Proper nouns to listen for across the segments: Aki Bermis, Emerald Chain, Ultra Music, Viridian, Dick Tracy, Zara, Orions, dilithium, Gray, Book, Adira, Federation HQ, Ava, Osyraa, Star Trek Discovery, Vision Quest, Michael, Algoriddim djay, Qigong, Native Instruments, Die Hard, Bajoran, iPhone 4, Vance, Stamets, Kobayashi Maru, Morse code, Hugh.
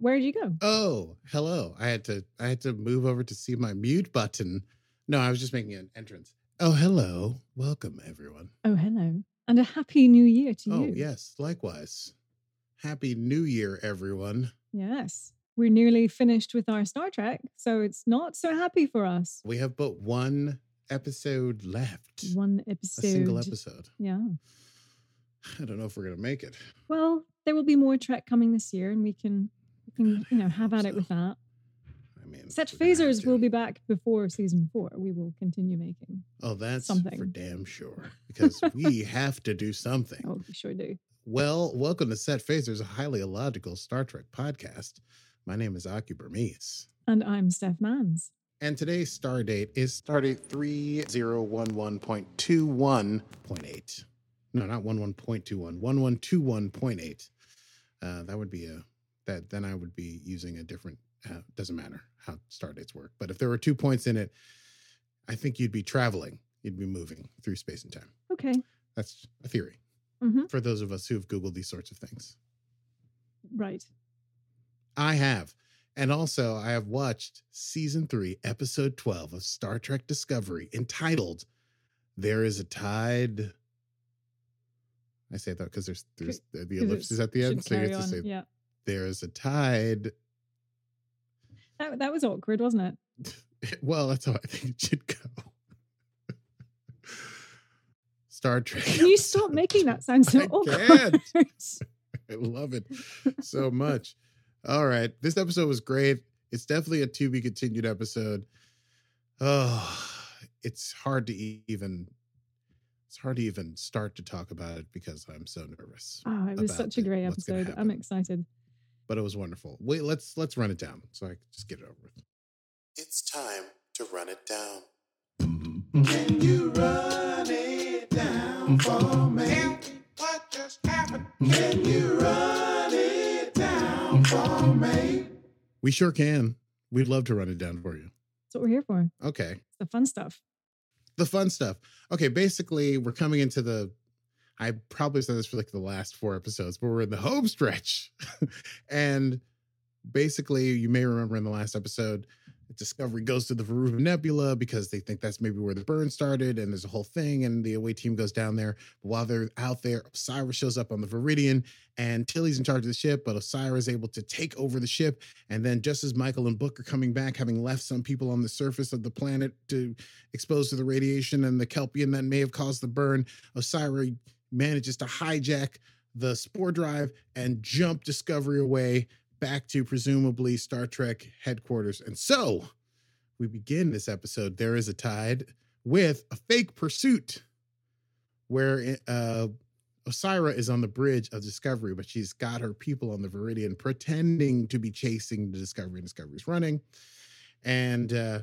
Where'd you go? Oh, hello. I had to move over to see my mute button. No, I was just making an entrance. Oh, hello. Welcome, everyone. Oh, hello. And a happy new year to you. Oh, yes. Likewise. Happy new year, everyone. Yes. We're nearly finished with our Star Trek, so it's not so happy for us. We have but one episode left. A single episode. Yeah. I don't know if we're going to make it. Well, there will be more Trek coming this year, and we can have at it with that. I mean, Set Phasers will be back before season 4. We will continue making. Oh, that's something for damn sure, because we have to do something. Oh, we sure do. Well, welcome to Set Phasers, a highly illogical Star Trek podcast. My name is Aki Bermis, and I'm Steph Mans. And today's stardate is stardate 3011.21.8. No, not 11.21. 1121.8. That would be then I would be using a different, doesn't matter how star dates work. But if there were 2 points in it, I think you'd be traveling. You'd be moving through space and time. Okay. That's a theory for those of us who've Googled these sorts of things. Right. I have. And also I have watched season 3, episode 12 of Star Trek Discovery, entitled There Is a Tide. I say that because there's the ellipses at the end. So you have to say, yeah. There is a tide. That was awkward, wasn't it? Well, that's how I think it should go. Star Trek. Can you stop making that sound so awkward? I love it so much. All right. This episode was great. It's definitely a to-be-continued episode. Oh, it's hard to even start to talk about it because I'm so nervous. Oh, it was such a great episode. I'm excited. But it was wonderful. Wait, let's run it down so I can just get it over with. It's time to run it down. Can you run it down for me? Tell me what just happened. Can you run it down for me? We sure can. We'd love to run it down for you. That's what we're here for. Okay. It's the fun stuff. The fun stuff. Okay, basically, we're coming into I probably said this for like the last 4 episodes, but we're in the home stretch. And basically, you may remember in the last episode, Discovery goes to the Verubin Nebula because they think that's maybe where the burn started, and there's a whole thing, and the away team goes down there. But while they're out there, Osyraa shows up on the Viridian, and Tilly's in charge of the ship, but Osyraa is able to take over the ship. And then just as Michael and Book are coming back, having left some people on the surface of the planet to expose to the radiation and the Kelpian that may have caused the burn, Osyraa manages to hijack the spore drive and jump Discovery away back to presumably Star Trek headquarters. And so we begin this episode, There Is a Tide, with a fake pursuit where Osyraa is on the bridge of Discovery, but she's got her people on the Viridian pretending to be chasing the Discovery, and Discovery's running. And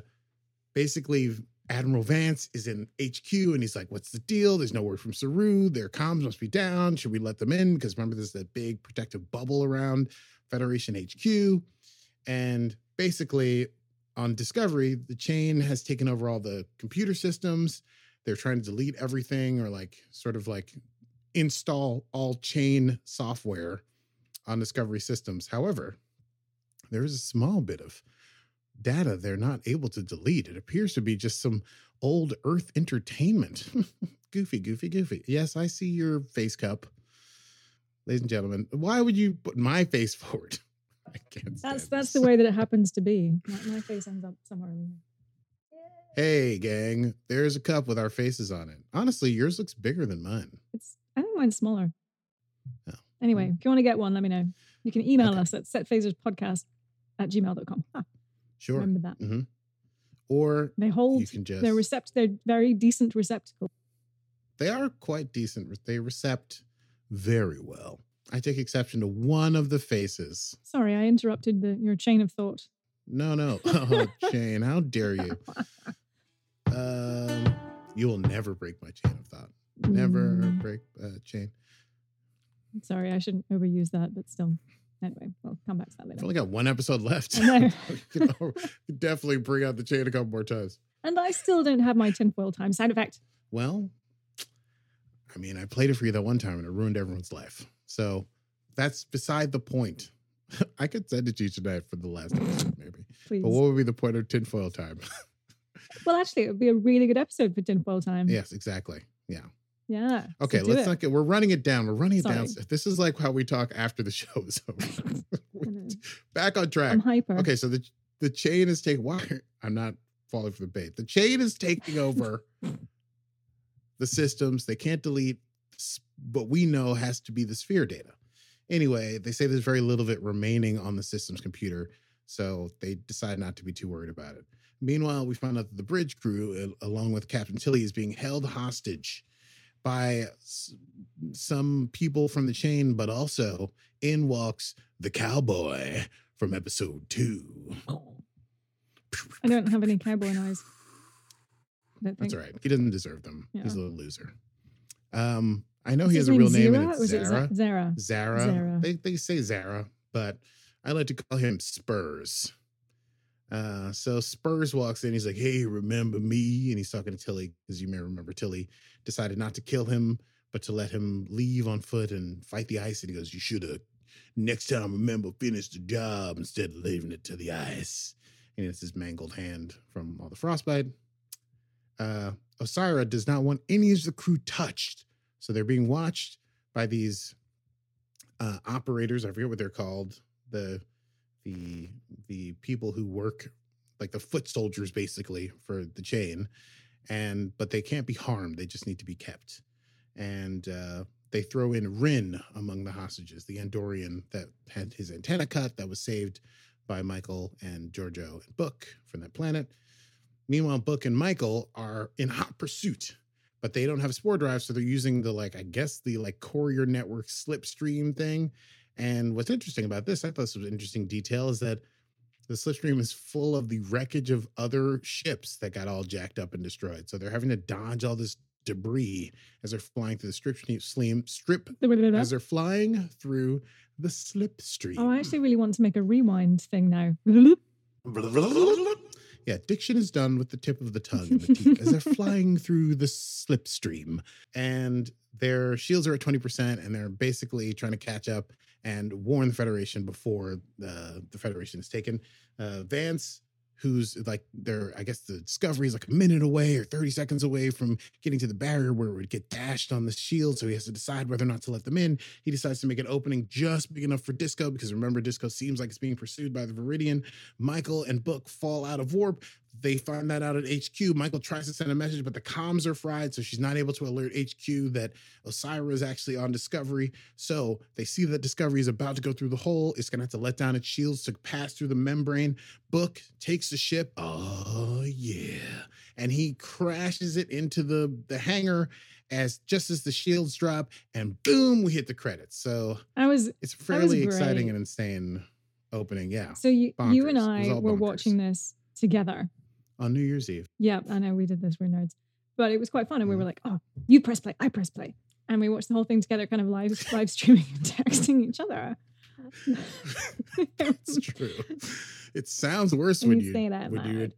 basically Admiral Vance is in HQ, and he's like, what's the deal? There's no word from Saru. Their comms must be down. Should we let them in? Because remember, there's that big protective bubble around Federation HQ. And basically on Discovery, the chain has taken over all the computer systems. They're trying to delete everything, or like sort of like install all chain software on Discovery systems. However, there is a small bit of data they're not able to delete. It appears to be just some old Earth entertainment. Goofy. Yes, I see your face cup. Ladies and gentlemen, why would you put my face forward? I can't. That's the way that it happens to be. My face ends up somewhere. Hey, gang, there's a cup with our faces on it. Honestly, yours looks bigger than mine. I think mine's smaller. Oh. Anyway, if you want to get one, let me know. You can email us at setphaserspodcast@gmail.com. Sure. Remember that. Mm-hmm. Or they hold, you can just... They're very decent receptacles. They are quite decent. They recept very well. I take exception to one of the faces. Sorry, I interrupted your chain of thought. No. Oh, Jane, how dare you? You will never break my chain of thought. Never break chain. I'm sorry, I shouldn't overuse that, but still. Anyway, we'll come back to that later. I've only got one episode left. I know. Definitely bring out the chain a couple more times. And I still don't have my tinfoil time sound effect. Well, I mean, I played it for you that one time and it ruined everyone's life. So that's beside the point. I could send it to you tonight for the last episode, maybe. Please. But what would be the point of tinfoil time? Well, actually, it would be a really good episode for tinfoil time. Yes, exactly. Yeah. Yeah. Okay, let's not get... We're running it down. Sorry. This is like how we talk after the show is over. Back on track. I'm hyper. Okay, so the chain is taking... Wow, I'm not falling for the bait. The chain is taking over the systems. They can't delete what we know has to be the sphere data. Anyway, they say there's very little of it remaining on the system's computer, so they decide not to be too worried about it. Meanwhile, we find out that the bridge crew, along with Captain Tilly, is being held hostage by some people from the chain, but also in walks the cowboy from episode 2. I don't have any cowboy noise. That's all right. He doesn't deserve them. Yeah. He's a little loser. I know he has a real name, and it's Zara. Zara. They say Zara, but I like to call him Spurs. So Spurs walks in. He's like, hey, remember me? And he's talking to Tilly, because you may remember Tilly decided not to kill him, but to let him leave on foot and fight the ice. And he goes, you should have, next time, remember, finish the job instead of leaving it to the ice. And it's his mangled hand from all the frostbite. Osyraa does not want any of the crew touched. So they're being watched by these operators. I forget what they're called. The people who work, like the foot soldiers, basically, for the chain. But they can't be harmed. They just need to be kept. And they throw in Rin among the hostages, the Andorian that had his antenna cut, that was saved by Michael and Giorgio and Book from that planet. Meanwhile, Book and Michael are in hot pursuit, but they don't have spore drive, so they're using the courier network slipstream thing. And what's interesting about this, I thought this was an interesting detail, is that the slipstream is full of the wreckage of other ships that got all jacked up and destroyed. So they're having to dodge all this debris as they're flying through the slipstream. Oh, I actually really want to make a rewind thing now. Yeah, diction is done with the tip of the tongue and the teeth as they're flying through the slipstream. And their shields are at 20%, and they're basically trying to catch up and warn the Federation before the Federation is taken. Vance, who's the Discovery is like a minute away or 30 seconds away from getting to the barrier where it would get dashed on the shield, so he has to decide whether or not to let them in. He decides to make an opening just big enough for Disco, because remember, Disco seems like it's being pursued by the Viridian. Michael and Book fall out of warp. They find that out at HQ. Michael tries to send a message, but the comms are fried, so she's not able to alert HQ that Osyraa is actually on Discovery. So they see that Discovery is about to go through the hole. It's going to have to let down its shields to pass through the membrane. Book takes the ship. Oh, yeah. And he crashes it into the hangar just as the shields drop, and boom, we hit the credits. So it's fairly exciting and insane opening. Yeah. So you and I were watching this together. On New Year's Eve. Yeah, I know we did this. We're nerds. But it was quite fun. And we were like, oh, you press play, I press play. And we watched the whole thing together, kind of live streaming and texting each other. That's true. It sounds worse when you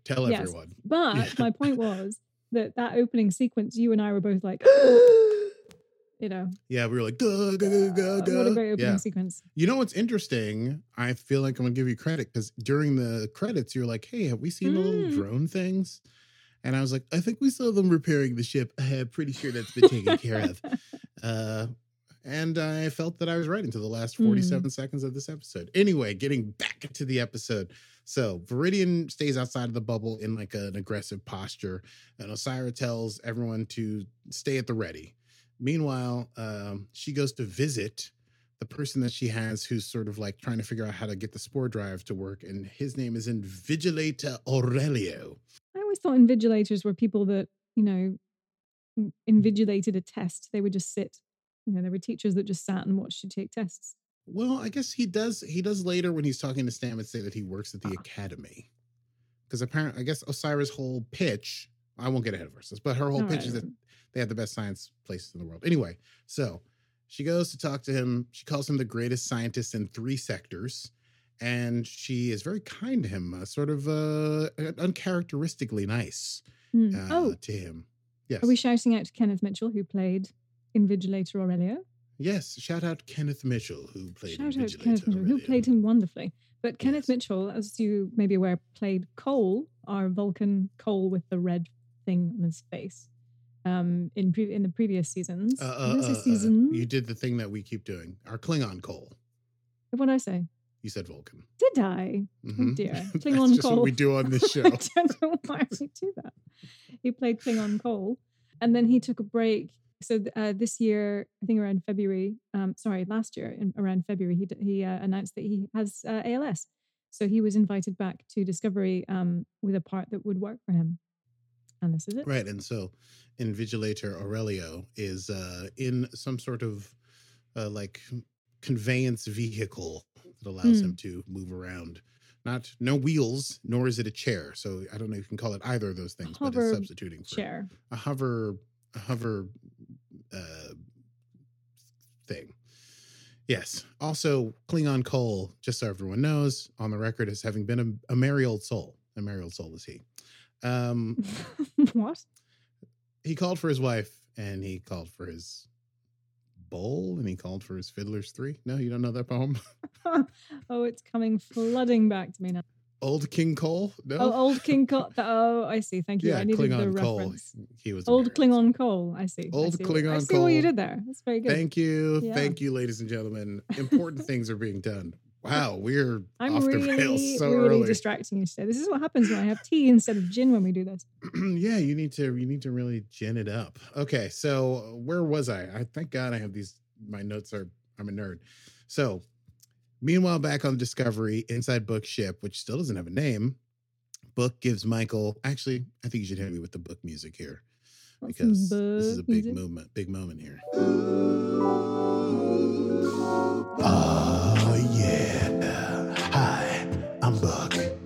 tell everyone. But my point was that opening sequence, you and I were both like, you know. Yeah, we were like, go, go, go, go. What a great opening sequence. You know what's interesting? I feel like I'm going to give you credit, because during the credits, you're like, hey, have we seen the little drone things? And I was like, I think we saw them repairing the ship. I'm pretty sure that's been taken care of. And I felt that I was right until the last 47 seconds of this episode. Anyway, getting back to the episode. So Viridian stays outside of the bubble in an aggressive posture. And Osyraa tells everyone to stay at the ready. Meanwhile, she goes to visit the person that she has who's sort of trying to figure out how to get the spore drive to work. And his name is Invigilator Aurelio. I thought invigilators were people that, you know, invigilated a test. They would just sit. You know, there were teachers that just sat and watched you take tests. Well, I guess he does. He does later when he's talking to Stamets say that he works at the academy. Because apparently, I guess Osyra's whole pitch, I won't get ahead of ourselves, but her whole pitch is that they have the best science places in the world. Anyway, so she goes to talk to him. She calls him the greatest scientist in 3 sectors. And she is very kind to him, sort of uncharacteristically nice to him. Yes. Are we shouting out to Kenneth Mitchell, who played Invigilator Aurelio? Yes, shout out Kenneth Mitchell, who played Invigilator Aurelio. Who played him wonderfully. But Kenneth Mitchell, as you may be aware, played Cole, our Vulcan Cole with the red thing on his face in the previous seasons. You did the thing that we keep doing, our Klingon Cole. What did I say? You said Vulcan. Did I? Mm-hmm. Oh dear. Klingon Cole. That's just what we do on this show. I don't know why we do that. He played Klingon Cole. And then he took a break. So this year, I think around February, last year around February, he announced that he has ALS. So he was invited back to Discovery with a part that would work for him. And this is it. Right. And so Invigilator Aurelio is in some sort of conveyance vehicle that allows him to move around. No wheels, nor is it a chair. So I don't know if you can call it either of those things, but it's substituting for chair. A hover thing. Yes. Also, Klingon Cole, just so everyone knows, on the record as having been a merry old soul. A merry old soul is he. What? He called for his wife, and he called for his bowl, and he called for his Fiddler's 3. No, you don't know that poem? Oh, it's coming flooding back to me now. Old King Cole? No. Oh, Old King Cole. Oh, I see. Thank you. Yeah, I needed Klingon the Cole. Reference. He was Old Klingon Cole. I see. Old Klingon Cole. I see what you did there. That's very good. Thank you. Yeah. Thank you, ladies and gentlemen. Important things are being done. Wow, we're off the rails so early. I'm really distracting you today. This is what happens when I have tea instead of gin when we do this. Yeah, you need to really gin it up. Okay, so where was I? Thank God I have these. My notes are. I'm a nerd. So, meanwhile, back on Discovery, inside Book's ship, which still doesn't have a name, Book gives Michael. Actually, I think you should hit me with the Book music here because this is a big movement, big moment here. Book.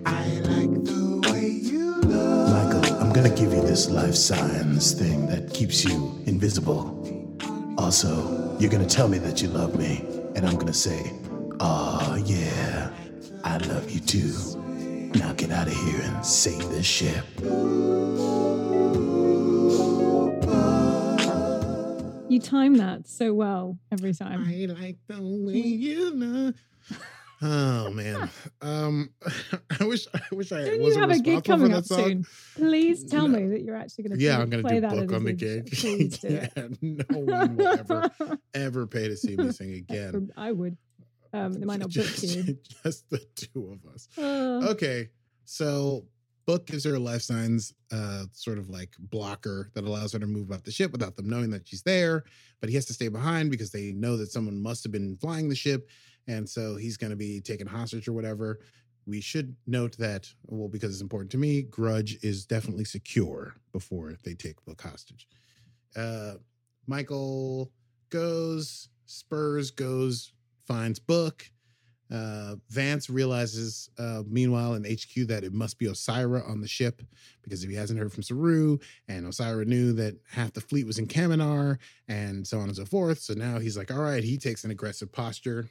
I like the way you love. Michael, I'm gonna give you this life science thing that keeps you invisible. Also, you're gonna tell me that you love me, and I'm gonna say, oh yeah, I love you too. Now get out of here and save this ship. You time that so well every time. I like the way you love. Oh man, I wish I don't wasn't you have a gig coming up soon? Please tell me that you're actually going to. Yeah, I'm going to do Book on the gig. Please do it. No one will ever pay to see me sing again. I would. They might not book you. Just the two of us. Okay, so Book gives her a life signs sort of like blocker that allows her to move about the ship without them knowing that she's there. But he has to stay behind because they know that someone must have been flying the ship. And so he's going to be taken hostage or whatever. We should note that, well, because it's important to me, Grudge is definitely secure before they take Book hostage. Michael goes, finds Book. Vance realizes, meanwhile, in HQ that it must be Osyraa on the ship because if he hasn't heard from Saru, and Osyraa knew that half the fleet was in Kaminar and so on and so forth. So now he's like, all right, he takes an aggressive posture.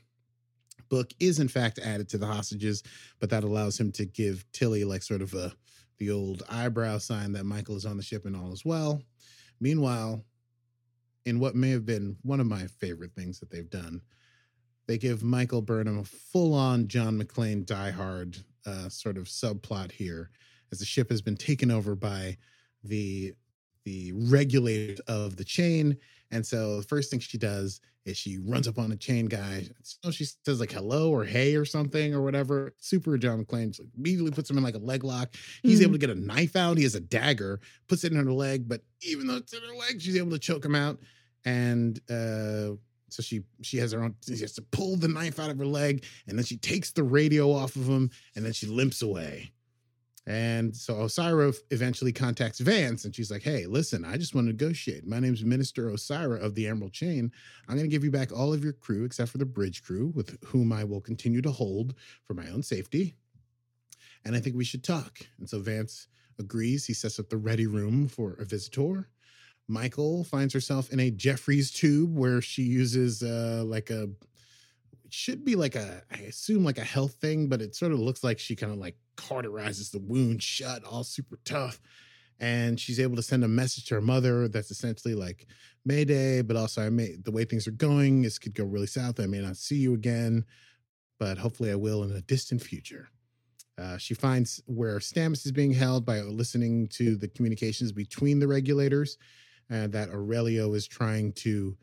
Book is in fact added to the hostages, but that allows him to give Tilly like sort of the old eyebrow sign that Michael is on the ship and all is well. Meanwhile, in what may have been one of my favorite things that they've done, they give Michael Burnham a full-on John McClane Die Hard sort of subplot here, as the ship has been taken over by the regulators of the chain. And so the first thing she does is she runs up on a chain guy. So she says like hello or hey or something or whatever. Super John McClane immediately puts him in like a leg lock. He's able to get a knife out. He has a dagger, puts it in her leg. But even though it's in her leg, she's able to choke him out. And so she has her own. She has to pull the knife out of her leg. And then she takes the radio off of him. And then she limps away. And so Osyraa eventually contacts Vance, and she's like, hey, listen, I just want to negotiate. My name's Minister Osyraa of the Emerald Chain. I'm going to give you back all of your crew except for the bridge crew, with whom I will continue to hold for my own safety. And I think we should talk. And so Vance agrees. He sets up the ready room for a visitor. Michael finds herself in a Jeffrey's tube where she uses I assume like a health thing, but it sort of looks like she kind of like cauterizes the wound shut, all super tough. And she's able to send a message to her mother that's essentially like, Mayday, but also the way things are going, this could go really south. I may not see you again, but hopefully I will in a distant future. She finds where Stamets is being held by listening to the communications between the regulators, that Aurelio is trying to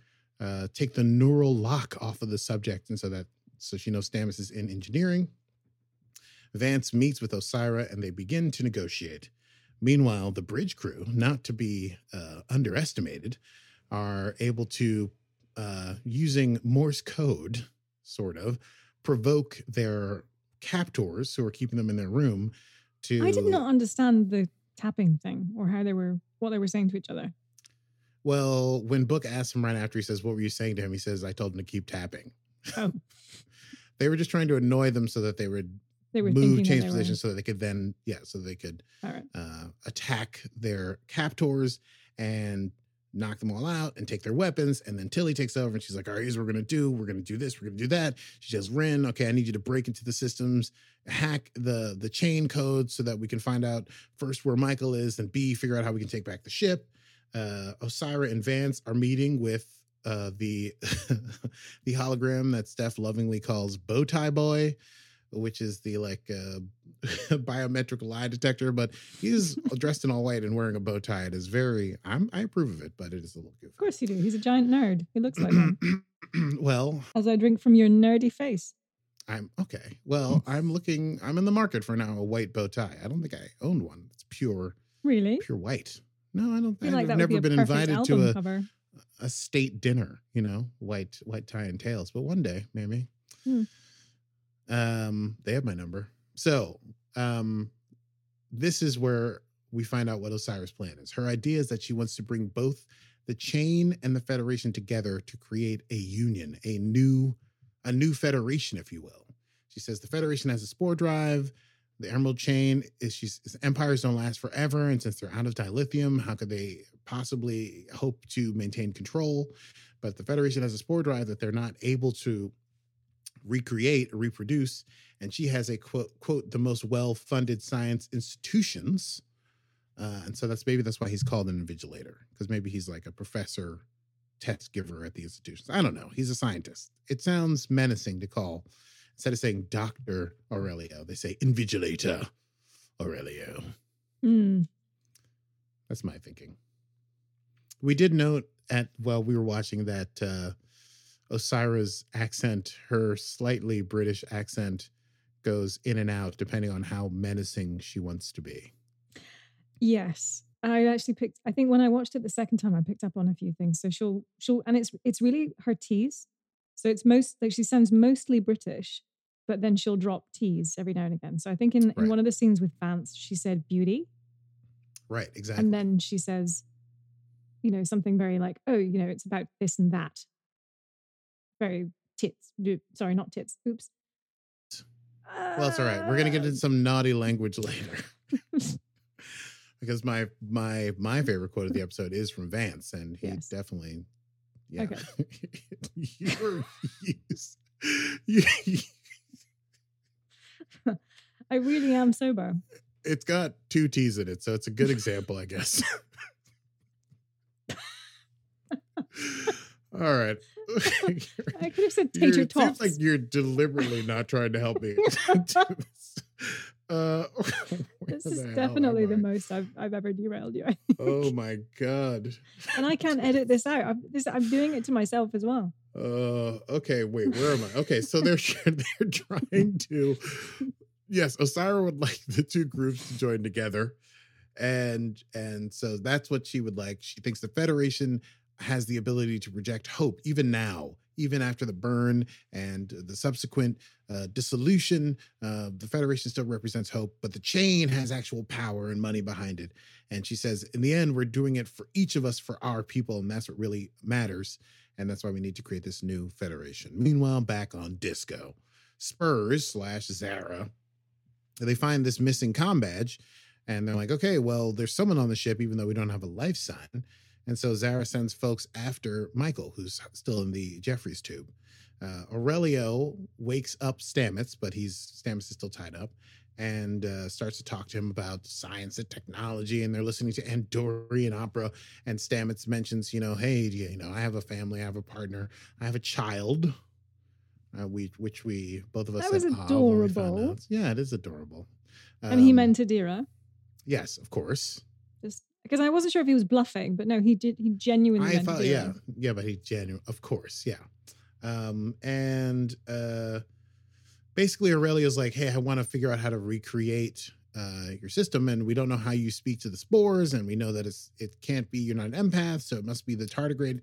take the neural lock off of the subject. And so she knows Stamets is in engineering. Vance meets with Osyraa and they begin to negotiate. Meanwhile, the bridge crew, not to be underestimated, are able to, using Morse code, sort of, provoke their captors who are keeping them in their room to... I did not understand the tapping thing or how they were, what they were saying to each other. Well, when Book asks him right after, he says, what were you saying to him? He says, I told him to keep tapping. Oh. They were just trying to annoy them so that they would move, change position so that they could then, attack their captors and knock them all out and take their weapons. And then Tilly takes over and she's like, all right, here's what we're going to do. We're going to do this. We're going to do that. She says, Rin, okay, I need you to break into the systems, hack the chain code so that we can find out first where Michael is and B, figure out how we can take back the ship. Osyraa and Vance are meeting with the hologram that Steph lovingly calls Bowtie Boy, which is the biometric lie detector, but he's dressed in all white and wearing a bow tie. It is very, I approve of it, but it is a little goofy. Of course you do. He's a giant nerd. He looks like one. Well. As I drink from your nerdy face. I'm okay. Well, I'm in the market for now, a white bow tie. I don't think I own one. It's pure. Really? Pure white. No, I don't think I've never been invited to a state dinner, white tie and tails, but one day, maybe. Hmm. They have my number. So, this is where we find out what Osyra's plan is. Her idea is that she wants to bring both the chain and the Federation together to create a union, a new Federation, if you will. She says the Federation has a spore drive. The Emerald Chain empires don't last forever. And since they're out of dilithium, how could they possibly hope to maintain control? But the Federation has a spore drive that they're not able to recreate or reproduce, and she has a quote the most well-funded science institutions, and so that's why he's called an invigilator, because maybe he's like a professor test giver at the institutions. I don't know, he's a scientist. It sounds menacing to call, instead of saying Dr. Aurelio, they say Invigilator Aurelio. That's my thinking. We did note while we were watching that Osyra's accent, her slightly British accent, goes in and out depending on how menacing she wants to be. Yes. I think when I watched it the second time, I picked up on a few things. So she'll and it's really her T's. So it's she sounds mostly British, but then she'll drop T's every now and again. So I think in one of the scenes with Vance, she said beauty. Right, exactly. And then she says, something very like, it's about this and that. Very tits. Sorry, not tits. Oops. Well, it's all right. We're gonna get into some naughty language later, because my favorite quote of the episode is from Vance, and he definitely, yeah. Okay. I really am sober. It's got 2 T's in it, so it's a good example, I guess. All right. I could have said tater tots. It seems like you're deliberately not trying to help me. This is definitely the most I've ever derailed you. Oh my God. And I can't edit this out. I'm doing it to myself as well. Okay, wait, where am I? Okay, so they're trying to... Yes, Osyraa would like the two groups to join together. And so that's what she would like. She thinks the Federation has the ability to project hope, even now, even after the burn and the subsequent dissolution. The Federation still represents hope, but the chain has actual power and money behind it. And she says, in the end, we're doing it for each of us, for our people, and that's what really matters. And that's why we need to create this new Federation. Meanwhile, back on Disco, Spurs / Zara, they find this missing comm badge, and they're like, okay, well, there's someone on the ship, even though we don't have a life sign. And so Zara sends folks after Michael, who's still in the Jeffrey's tube. Aurelio wakes up Stamets, but Stamets is still tied up, and starts to talk to him about science and technology, and they're listening to Andorian opera. And Stamets mentions, hey, I have a family, I have a partner, I have a child, which we both of us. That was adorable. Yeah, it is adorable. And he meant Adira. Yes, of course. Just because I wasn't sure if he was bluffing, but no, he did. He genuinely meant Adira. Yeah, but he genuinely, of course, yeah. Basically, Aurelio's like, hey, I want to figure out how to recreate your system, and we don't know how you speak to the spores, and we know that it can't be, you're not an empath, so it must be the tardigrade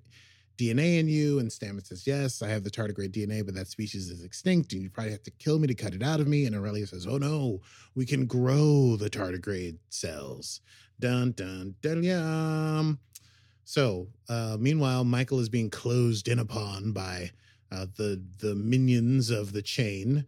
DNA in you. And Stamets says, yes, I have the tardigrade DNA, but that species is extinct, and you probably have to kill me to cut it out of me. And Aurelio says, oh, no, we can grow the tardigrade cells. Dun, dun, dun, yum. So, meanwhile, Michael is being closed in upon by the minions of the chain.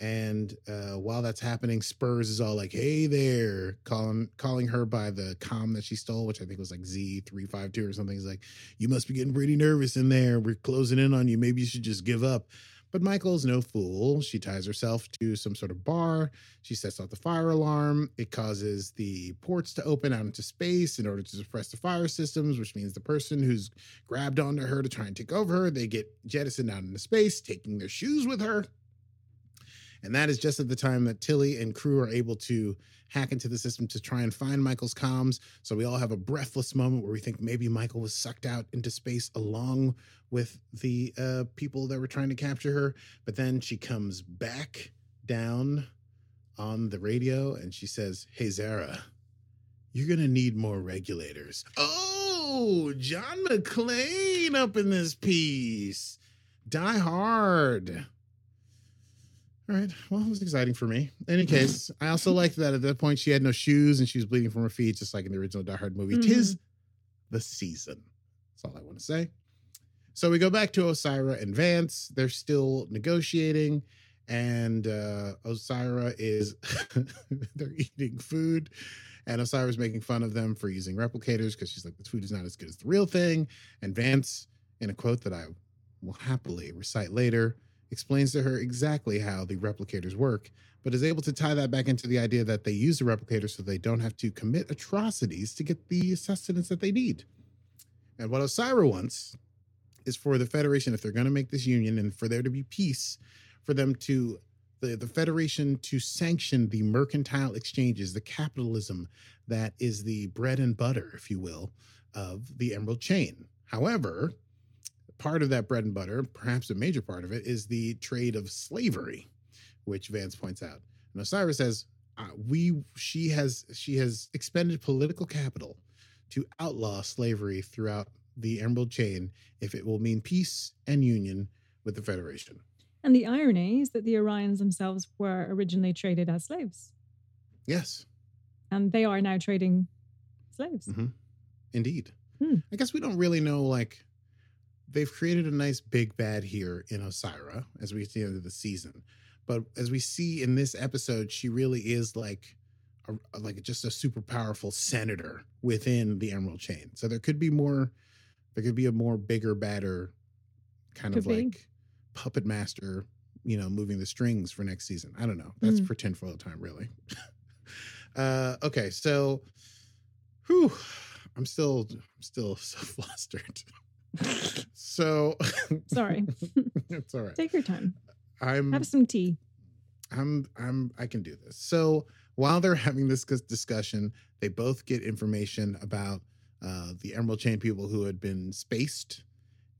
And while that's happening, Spurs is all like, hey there, calling her by the comm that she stole, which I think was like Z352 or something. He's like, you must be getting pretty nervous in there. We're closing in on you. Maybe you should just give up. But Michael's no fool. She ties herself to some sort of bar. She sets off the fire alarm. It causes the ports to open out into space in order to suppress the fire systems, which means the person who's grabbed onto her to try and take over her, they get jettisoned out into space, taking their shoes with her. And that is just at the time that Tilly and crew are able to hack into the system to try and find Michael's comms. So we all have a breathless moment where we think maybe Michael was sucked out into space along with the people that were trying to capture her. But then she comes back down on the radio and she says, hey, Zara, you're going to need more regulators. Oh, John McClane up in this piece. Die Hard. All right. Well, it was exciting for me. In any case, I also liked that at that point she had no shoes and she was bleeding from her feet, just like in the original Die Hard movie. Mm-hmm. 'Tis the season. That's all I want to say. So we go back to Osyraa and Vance. They're still negotiating, and Osyraa is they're eating food, and Osyra's making fun of them for using replicators because she's like, the food is not as good as the real thing. And Vance, in a quote that I will happily recite later, explains to her exactly how the replicators work, but is able to tie that back into the idea that they use the replicator so they don't have to commit atrocities to get the sustenance that they need. And what Osyraa wants is for the Federation, if they're going to make this union and for there to be peace, for them to, the Federation to sanction the mercantile exchanges, the capitalism that is the bread and butter, if you will, of the Emerald Chain. However, part of that bread and butter, perhaps a major part of it, is the trade of slavery, which Vance points out. And Osyraa says, she has expended political capital to outlaw slavery throughout the Emerald Chain if it will mean peace and union with the Federation. And the irony is that the Orions themselves were originally traded as slaves. Yes. And they are now trading slaves. Mm-hmm. Indeed. Hmm. I guess we don't really know, like... They've created a nice big bad here in Osyraa as we get to the end of the season. But as we see in this episode, she really is like just a super powerful senator within the Emerald Chain. So there could be a more bigger, badder kind of like puppet master, moving the strings for next season. I don't know. That's pretend for all the time, really. Okay. So, whew, I'm still so flustered. So sorry. It's all right. Take your time. Have some tea. I can do this. So while they're having this discussion, they both get information about the Emerald Chain people who had been spaced,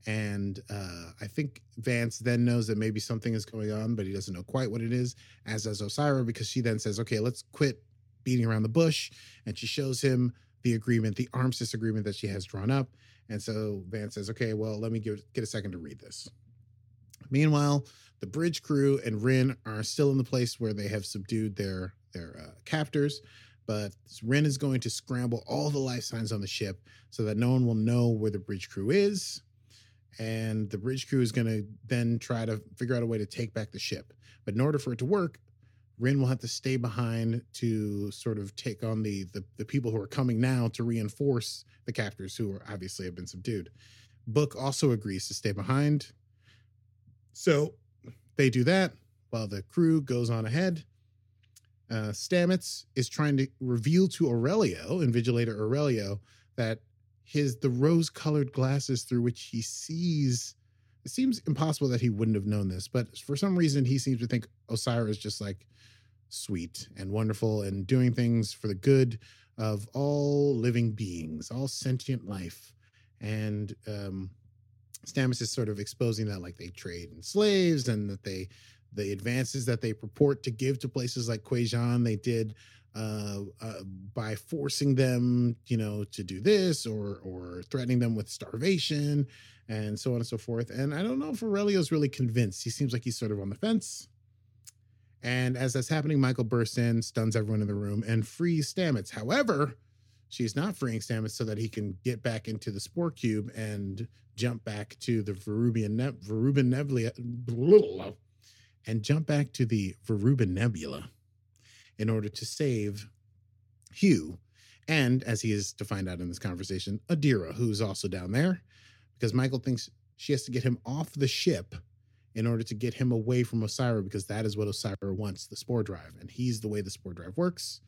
and I think Vance then knows that maybe something is going on, but he doesn't know quite what it is. As does Osyraa, because she then says, "Okay, let's quit beating around the bush," and she shows him the agreement, the armistice agreement that she has drawn up. And so Vance says, okay, well, let me get a second to read this. Meanwhile, the bridge crew and Rin are still in the place where they have subdued their captors, but Rin is going to scramble all the life signs on the ship so that no one will know where the bridge crew is. And the bridge crew is going to then try to figure out a way to take back the ship. But in order for it to work, Rin will have to stay behind to sort of take on the people who are coming now to reinforce the captors who are obviously have been subdued. Book also agrees to stay behind. So they do that while the crew goes on ahead. Stamets is trying to reveal to Aurelio, Invigilator Aurelio, that the rose-colored glasses through which he sees. It seems impossible that he wouldn't have known this, but for some reason he seems to think Osyraa is just like sweet and wonderful and doing things for the good of all living beings, all sentient life. And Stamets is sort of exposing that, like, they trade in slaves and that the advances that they purport to give to places like Quajan, they did by forcing them, you know, to do this or threatening them with starvation and so on and so forth. And I don't know if Aurelio's really convinced. He seems like he's sort of on the fence. And as that's happening, Michael bursts in, stuns everyone in the room, and frees Stamets. However, she's not freeing Stamets so that he can get back into the spore cube and jump back to the Verubin Nebula and jump back to the Verubin Nebula in order to save Hugh, and, as he is to find out in this conversation, Adira, who's also down there, because Michael thinks she has to get him off the ship in order to get him away from Osyraa, because that is what Osyraa wants, the spore drive, and he's the way the spore drive works.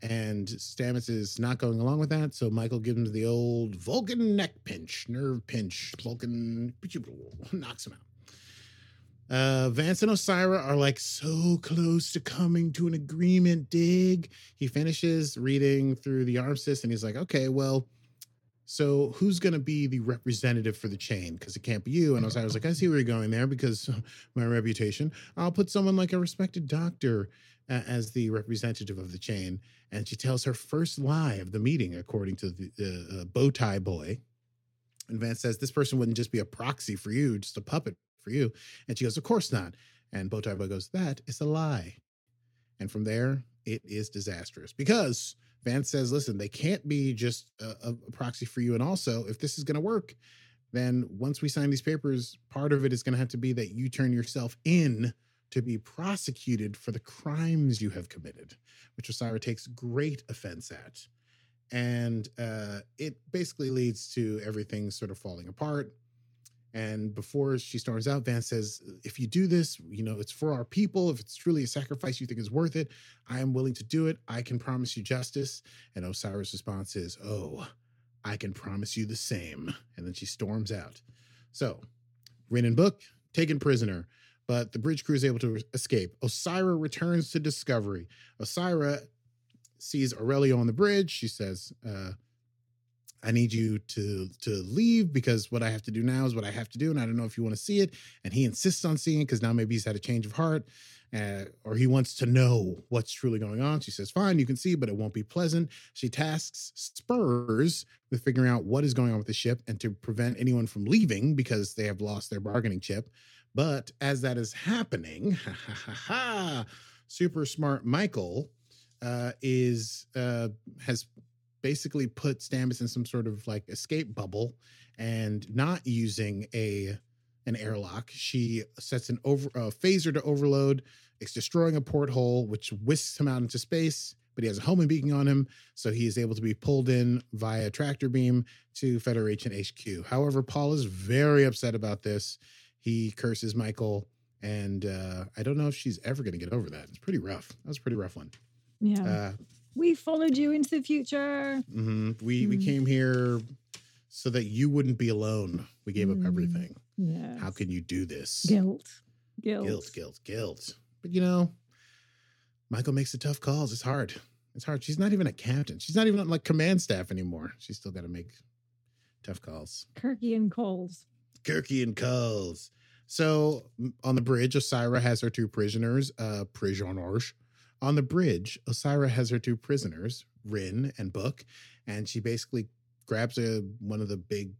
And Stamets is not going along with that, so Michael gives him the old Vulcan neck pinch, nerve pinch, Vulcan, knocks him out. Vance and Osyraa are like so close to coming to an agreement, dig. He finishes reading through the armistice and he's like, okay, well, so who's going to be the representative for the chain? Because it can't be you. And Osyra's like, I see where you're going there because my reputation. I'll put someone like a respected doctor as the representative of the chain. And she tells her first lie of the meeting, according to the bow tie boy. And Vance says, this person wouldn't just be a proxy for you, just a puppet for you. And she goes, of course not. And Bowtie Boy goes, that is a lie. And from there, it is disastrous because Vance says, listen, they can't be just a proxy for you. And also, if this is going to work, then once we sign these papers, part of it is going to have to be that you turn yourself in to be prosecuted for the crimes you have committed, which Osyraa takes great offense at. And it basically leads to everything sort of falling apart. And before she storms out, Vance says, if you do this, you know, it's for our people. If it's truly a sacrifice you think is worth it, I am willing to do it. I can promise you justice. And Osyraa's response is, oh, I can promise you the same. And then she storms out. So Rin and Book taken prisoner, but the bridge crew is able to escape. Osyraa returns to Discovery. Osyraa sees Aurelio on the bridge. She says, I need you to leave because what I have to do now is what I have to do. And I don't know if you want to see it. And he insists on seeing it because now maybe he's had a change of heart or he wants to know what's truly going on. She says, fine, you can see, but it won't be pleasant. She tasks Spurs with figuring out what is going on with the ship and to prevent anyone from leaving because they have lost their bargaining chip. But as that is happening, super smart Michael has basically put Stamets in some sort of like escape bubble and not using an airlock. She sets a phaser to overload. It's destroying a porthole, which whisks him out into space, but he has a homing beacon on him. So he is able to be pulled in via tractor beam to Federation HQ. However, Paul is very upset about this. He curses Michael. And I don't know if she's ever going to get over that. It's pretty rough. That was a pretty rough one. Yeah. We followed you into the future. Mm-hmm. We came here so that you wouldn't be alone. We gave up everything. Yes. How can you do this? Guilt. But, you know, Michael makes the tough calls. It's hard. She's not even a captain. She's not even on, like, command staff anymore. She's still got to make tough calls. Kirky and Coles. So, on the bridge, Osyraa has her two prisoners. On the bridge, Osyraa has her two prisoners, Rin and Book, and she basically grabs one of the big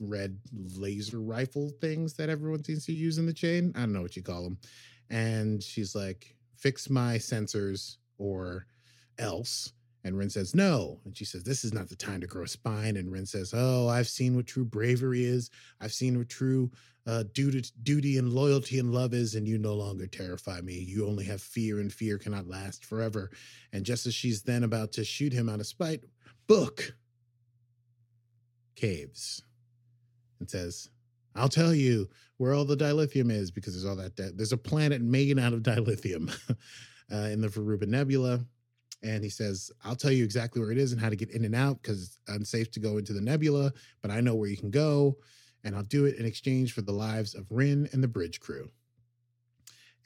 red laser rifle things that everyone seems to use in the chain. I don't know what you call them. And she's like, fix my sensors or else. And Rin says, no. And she says, this is not the time to grow a spine. And Rin says, oh, I've seen what true bravery is. I've seen what true duty and loyalty and love is. And you no longer terrify me. You only have fear, and fear cannot last forever. And just as she's then about to shoot him out of spite, Book caves and says, I'll tell you where all the dilithium is, because there's all that. There's a planet made out of dilithium in the Verubin Nebula. And he says, I'll tell you exactly where it is and how to get in and out, because it's unsafe to go into the nebula, but I know where you can go, and I'll do it in exchange for the lives of Rin and the bridge crew.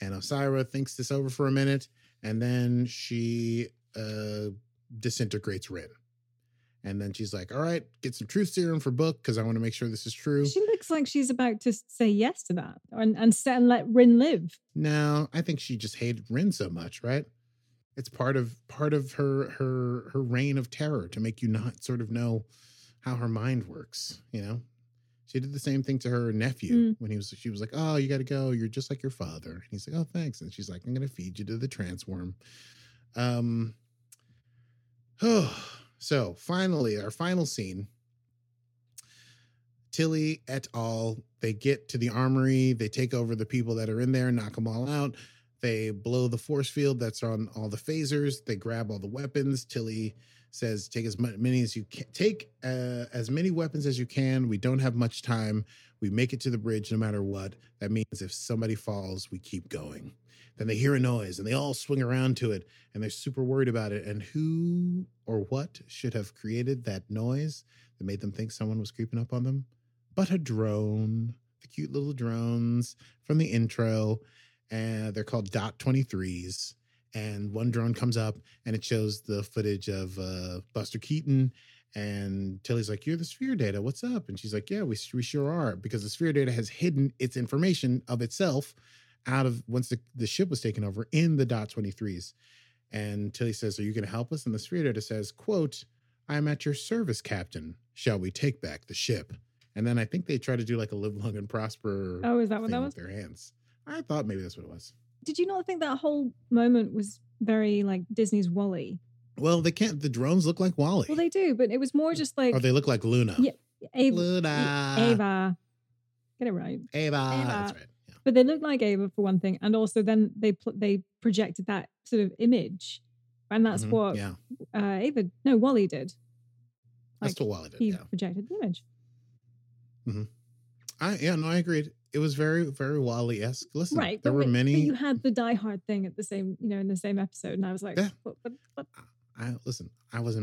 And Osyraa thinks this over for a minute, and then she disintegrates Rin. And then she's like, all right, get some truth serum for Book, because I want to make sure this is true. She looks like she's about to say yes to that and let Rin live. No, I think she just hated Rin so much, right? It's part of her reign of terror to make you not sort of know how her mind works. You know, she did the same thing to her nephew when she was like, oh, you got to go. You're just like your father. And he's like, oh, thanks. And she's like, I'm going to feed you to the transworm. So finally, our final scene, Tilly et al. They get to the armory. They take over the people that are in there, knock them all out. They blow the force field that's on all the phasers. They grab all the weapons. Tilly says, take as many weapons as you can. We don't have much time. We make it to the bridge no matter what. That means if somebody falls, we keep going. Then they hear a noise and they all swing around to it and they're super worried about it. And who or what should have created that noise that made them think someone was creeping up on them? But a drone. The cute little drones from the intro. And they're called Dot 23s. And one drone comes up and it shows the footage of Buster Keaton. And Tilly's like, you're the sphere data. What's up? And she's like, yeah, we sure are. Because the sphere data has hidden its information of itself out of once the ship was taken over in the Dot 23s. And Tilly says, are you going to help us? And the sphere data says, quote, I'm at your service, Captain. Shall we take back the ship? And then I think they try to do like a live long and prosper. Oh, is that what that was? With their hands. I thought maybe that's what it was. Did you not think that whole moment was very like Disney's WALL-E? Well, they can't. The drones look like WALL-E. Well, they do, but it was more just like. Or they look like Luna. Yeah, Ava. Get it right. Ava. That's right. Yeah. But they look like Ava for one thing, and also then they projected that sort of image, and that's what WALL-E did. Like, that's what WALL-E did. He projected the image. Mm-hmm. I agreed. It was very, very WALL-E-esque. Listen, right, there were many. You had the Die Hard thing at the same, in the same episode, and I was like, yeah. What? I wasn't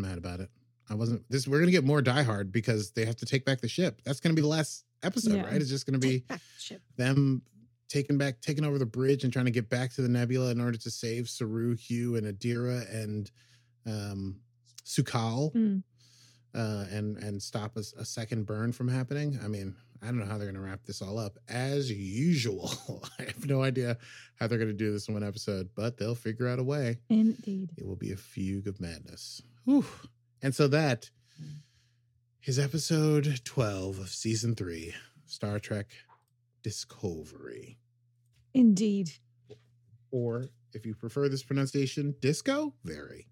mad about it. I wasn't. We're gonna get more Die Hard because they have to take back the ship. That's gonna be the last episode, right? It's just gonna be them taking over the bridge and trying to get back to the nebula in order to save Saru, Hugh, and Adira and Sukal and stop a second burn from happening. I mean. I don't know how they're going to wrap this all up. As usual, I have no idea how they're going to do this in one episode, but they'll figure out a way. Indeed. It will be a fugue of madness. Whew. And so that is episode 12 of season 3, Star Trek Discovery. Indeed. Or, if you prefer this pronunciation, Disco? Very.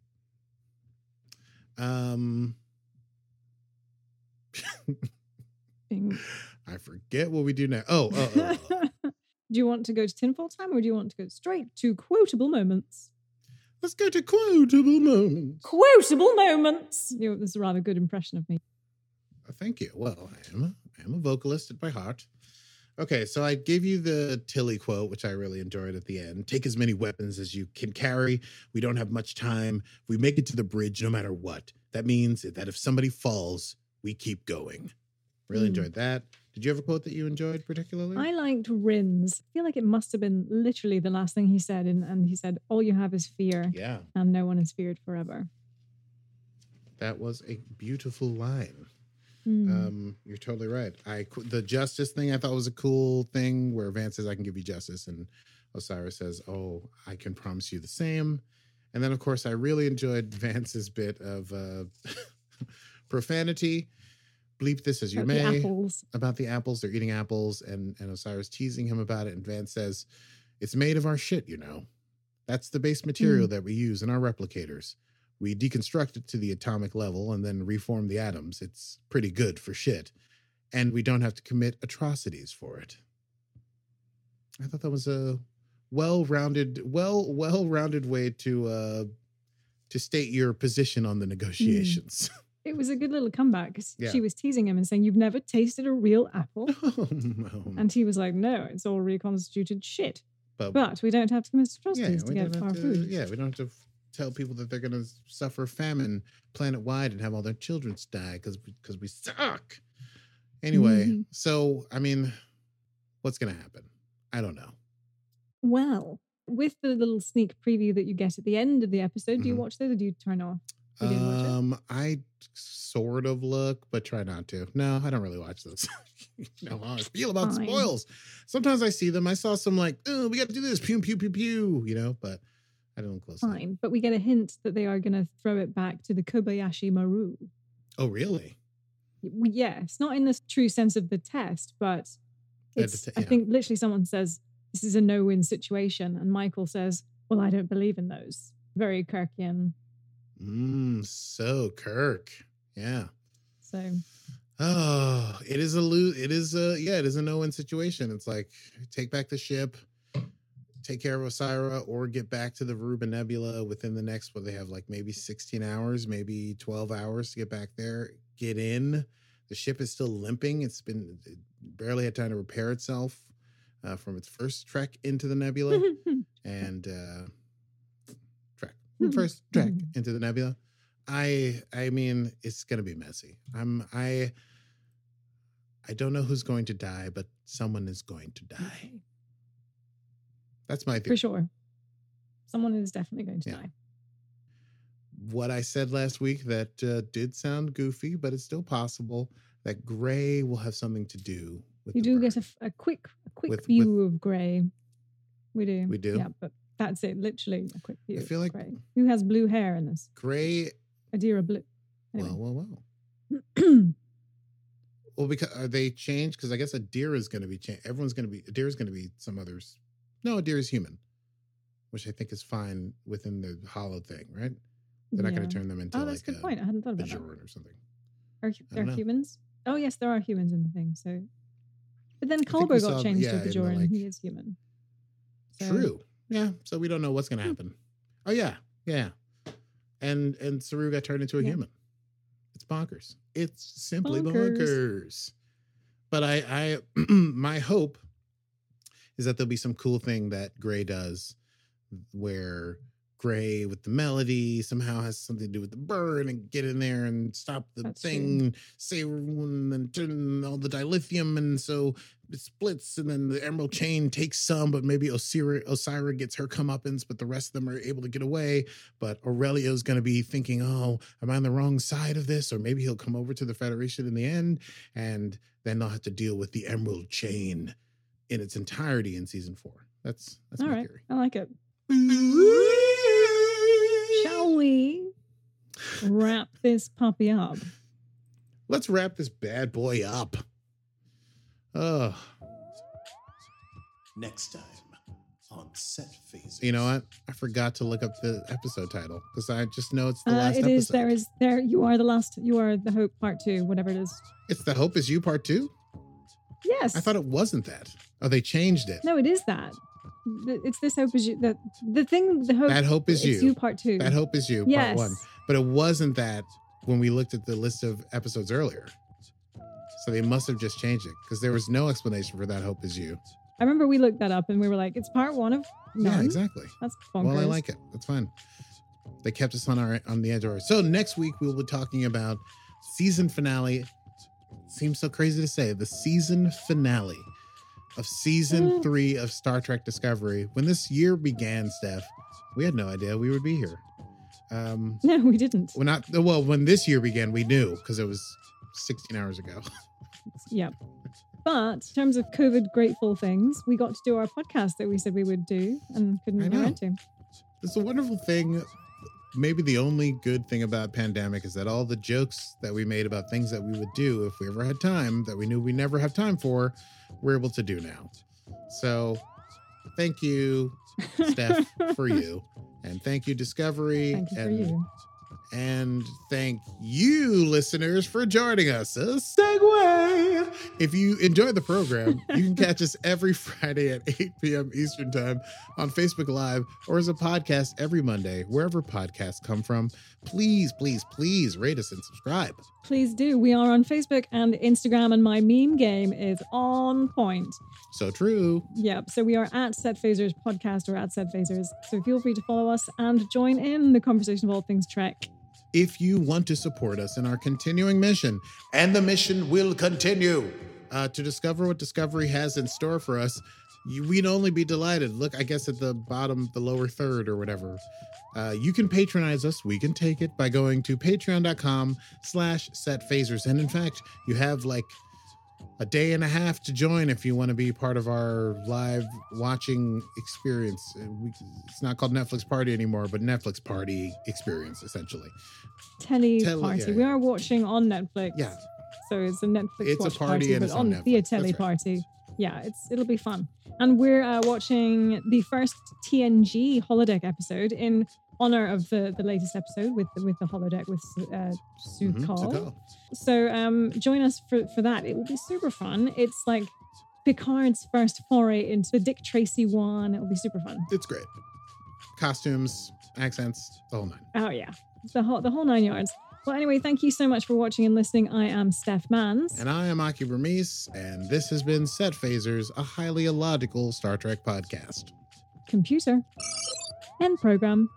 I forget what we do now. Oh. Do you want to go to tinfoil time or do you want to go straight to quotable moments? Let's go to quotable moments. Quotable moments. You know, this is a rather good impression of me. Oh, thank you. Well, I am a vocalist at my heart. Okay, so I gave you the Tilly quote, which I really enjoyed at the end. Take as many weapons as you can carry. We don't have much time. We make it to the bridge no matter what. That means that if somebody falls, we keep going. Really enjoyed that. Did you have a quote that you enjoyed particularly? I liked Rin's. I feel like it must have been literally the last thing he said. And he said, all you have is fear. Yeah. And no one is feared forever. That was a beautiful line. You're totally right. The justice thing I thought was a cool thing where Vance says, I can give you justice. And Osyraa says, oh, I can promise you the same. And then, of course, I really enjoyed Vance's bit of profanity. bleep this as you may. About the apples. They're eating apples, and Osyra's teasing him about it. And Vance says, it's made of our shit, you know. That's the base material that we use in our replicators. We deconstruct it to the atomic level and then reform the atoms. It's pretty good for shit. And we don't have to commit atrocities for it. I thought that was a well-rounded way to state your position on the negotiations. It was a good little comeback because she was teasing him and saying, you've never tasted a real apple? Oh, no. And he was like, no, it's all reconstituted shit. But we don't have to commit atrocities to get our food. Yeah, we don't have to tell people that they're going to suffer famine planet-wide and have all their children die because we suck. Anyway, so, I mean, what's going to happen? I don't know. Well, with the little sneak preview that you get at the end of the episode, do you watch those or do you turn off? I sort of look, but try not to. No, I don't really watch those. You know how I feel about spoils. Sometimes I see them. I saw some like, oh, we got to do this. Pew, pew, pew, pew, you know, but I don't close. Fine, but we get a hint that they are going to throw it back to the Kobayashi Maru. Oh, really? Yes, not in the true sense of the test, but it's, I think literally someone says, this is a no-win situation. And Michael says, well, I don't believe in those. Very Kirkian. So Kirk. Yeah. So. Oh, it is a no-win situation. It's like, take back the ship, take care of Osyraa, or get back to the Verubin Nebula within the next, what they have, like maybe 16 hours, maybe 12 hours to get back there. Get in. The ship is still limping. It barely had time to repair itself from its first trek into the nebula and trek into the nebula. I mean, it's gonna be messy. I don't know who's going to die, but someone is going to die. That's my theory. For sure. Someone is definitely going to die. What I said last week that did sound goofy, but it's still possible that Gray will have something to do with you. Do burn. Get a quick view of Gray. We do. We do. Yeah, but that's it. Literally a quick view. I feel like Gray. Who has blue hair in this? Gray. Adira blue. Anyway. Well. Well, because are they changed? Because I guess Adira is going to be changed. Everyone's going to be Adira is going to be some others. No, Adira is human, which I think is fine within the hollow thing, right? They're not going to turn them into that's a good point. I hadn't thought about that. Or something. Are there humans? Oh, yes, there are humans in the thing. So, but then Culber got changed to Bajoran. Like, he is human. So. True. Yeah. So we don't know what's going to happen. Oh yeah, yeah. And Saru got turned into a human. It's bonkers. It's simply bonkers. But I my hope is that there'll be some cool thing that Gray does where. Gray with the melody somehow has something to do with the burn and get in there and stop the thing, say, and turn all the dilithium. And so it splits and then the Emerald Chain takes some, but maybe Osyraa gets her comeuppance, but the rest of them are able to get away. But Aurelio's going to be thinking, oh, am I on the wrong side of this? Or maybe he'll come over to the Federation in the end. And then they'll have to deal with the Emerald Chain in its entirety in season 4. That's all my theory. I like it. Shall we wrap this puppy up? Let's wrap this bad boy up. Oh. Next time on Set Phasers. You know what? I forgot to look up the episode title because I just know it's the last episode. It is. There is. There. You are the last. You are the Hope Part 2. Whatever it is. It's the Hope Is You Part 2. Yes. I thought it wasn't that. Oh, they changed it. No, it is that. It's this Hope Is You. The thing. The hope. That Hope Is You. It's You Part 2. That Hope Is You. Yes. Part 1. But it wasn't that when we looked at the list of episodes earlier. So they must have just changed it because there was no explanation for That Hope Is You. I remember we looked that up and we were like, it's Part 1 of. None? Yeah, exactly. That's bonkers. Well, I like it. That's fine. They kept us on the edge of our. So next week we'll be talking about season finale. Seems so crazy to say the season finale. Of season 3 of Star Trek Discovery. When this year began, Steph, we had no idea we would be here. No, we didn't. We're not. Well, when this year began, we knew because it was 16 hours ago. Yep. But in terms of COVID grateful things, we got to do our podcast that we said we would do and couldn't get around to. It's a wonderful thing. maybe the only good thing about Pandemic is that all the jokes that we made about things that we would do if we ever had time that we knew we never have time for, we're able to do now. So thank you, Steph, for you. And thank you, Discovery. Thank you for you. And thank you, listeners, for joining us. A segue! If you enjoyed the program, you can catch us every Friday at 8 p.m. Eastern Time on Facebook Live or as a podcast every Monday, wherever podcasts come from. Please, please, please rate us and subscribe. Please do. We are on Facebook and Instagram, and my meme game is on point. So true. Yep. So we are at Set Phasers Podcast or at Set Phasers. So feel free to follow us and join in the conversation of all things Trek. If you want to support us in our continuing mission, and the mission will continue, to discover what Discovery has in store for us, we'd only be delighted. Look, I guess at the bottom, the lower third or whatever. You can patronize us. We can take it by going to patreon.com/setphasers. And in fact, you have like a day and a half to join if you want to be part of our live watching experience. It's not called Netflix Party anymore, but Netflix Party experience, essentially. Telly party. Yeah. We are watching on Netflix. Yeah. So it's a Netflix it's watch a party, but it's on Netflix. The telly party. Right. Yeah, it'll be fun. And we're watching the first TNG holodeck episode in honor of the latest episode with the holodeck with Sukal. Mm-hmm. So join us for that. It will be super fun. It's like Picard's first foray into the Dick Tracy one. It'll be super fun. It's great. Costumes, accents, the whole nine. Oh yeah, the whole nine yards. Well, anyway, thank you so much for watching and listening. I am Steph Mans. And I am Aki Bermis. And this has been Set Phasers, a highly illogical Star Trek podcast. Computer. End program.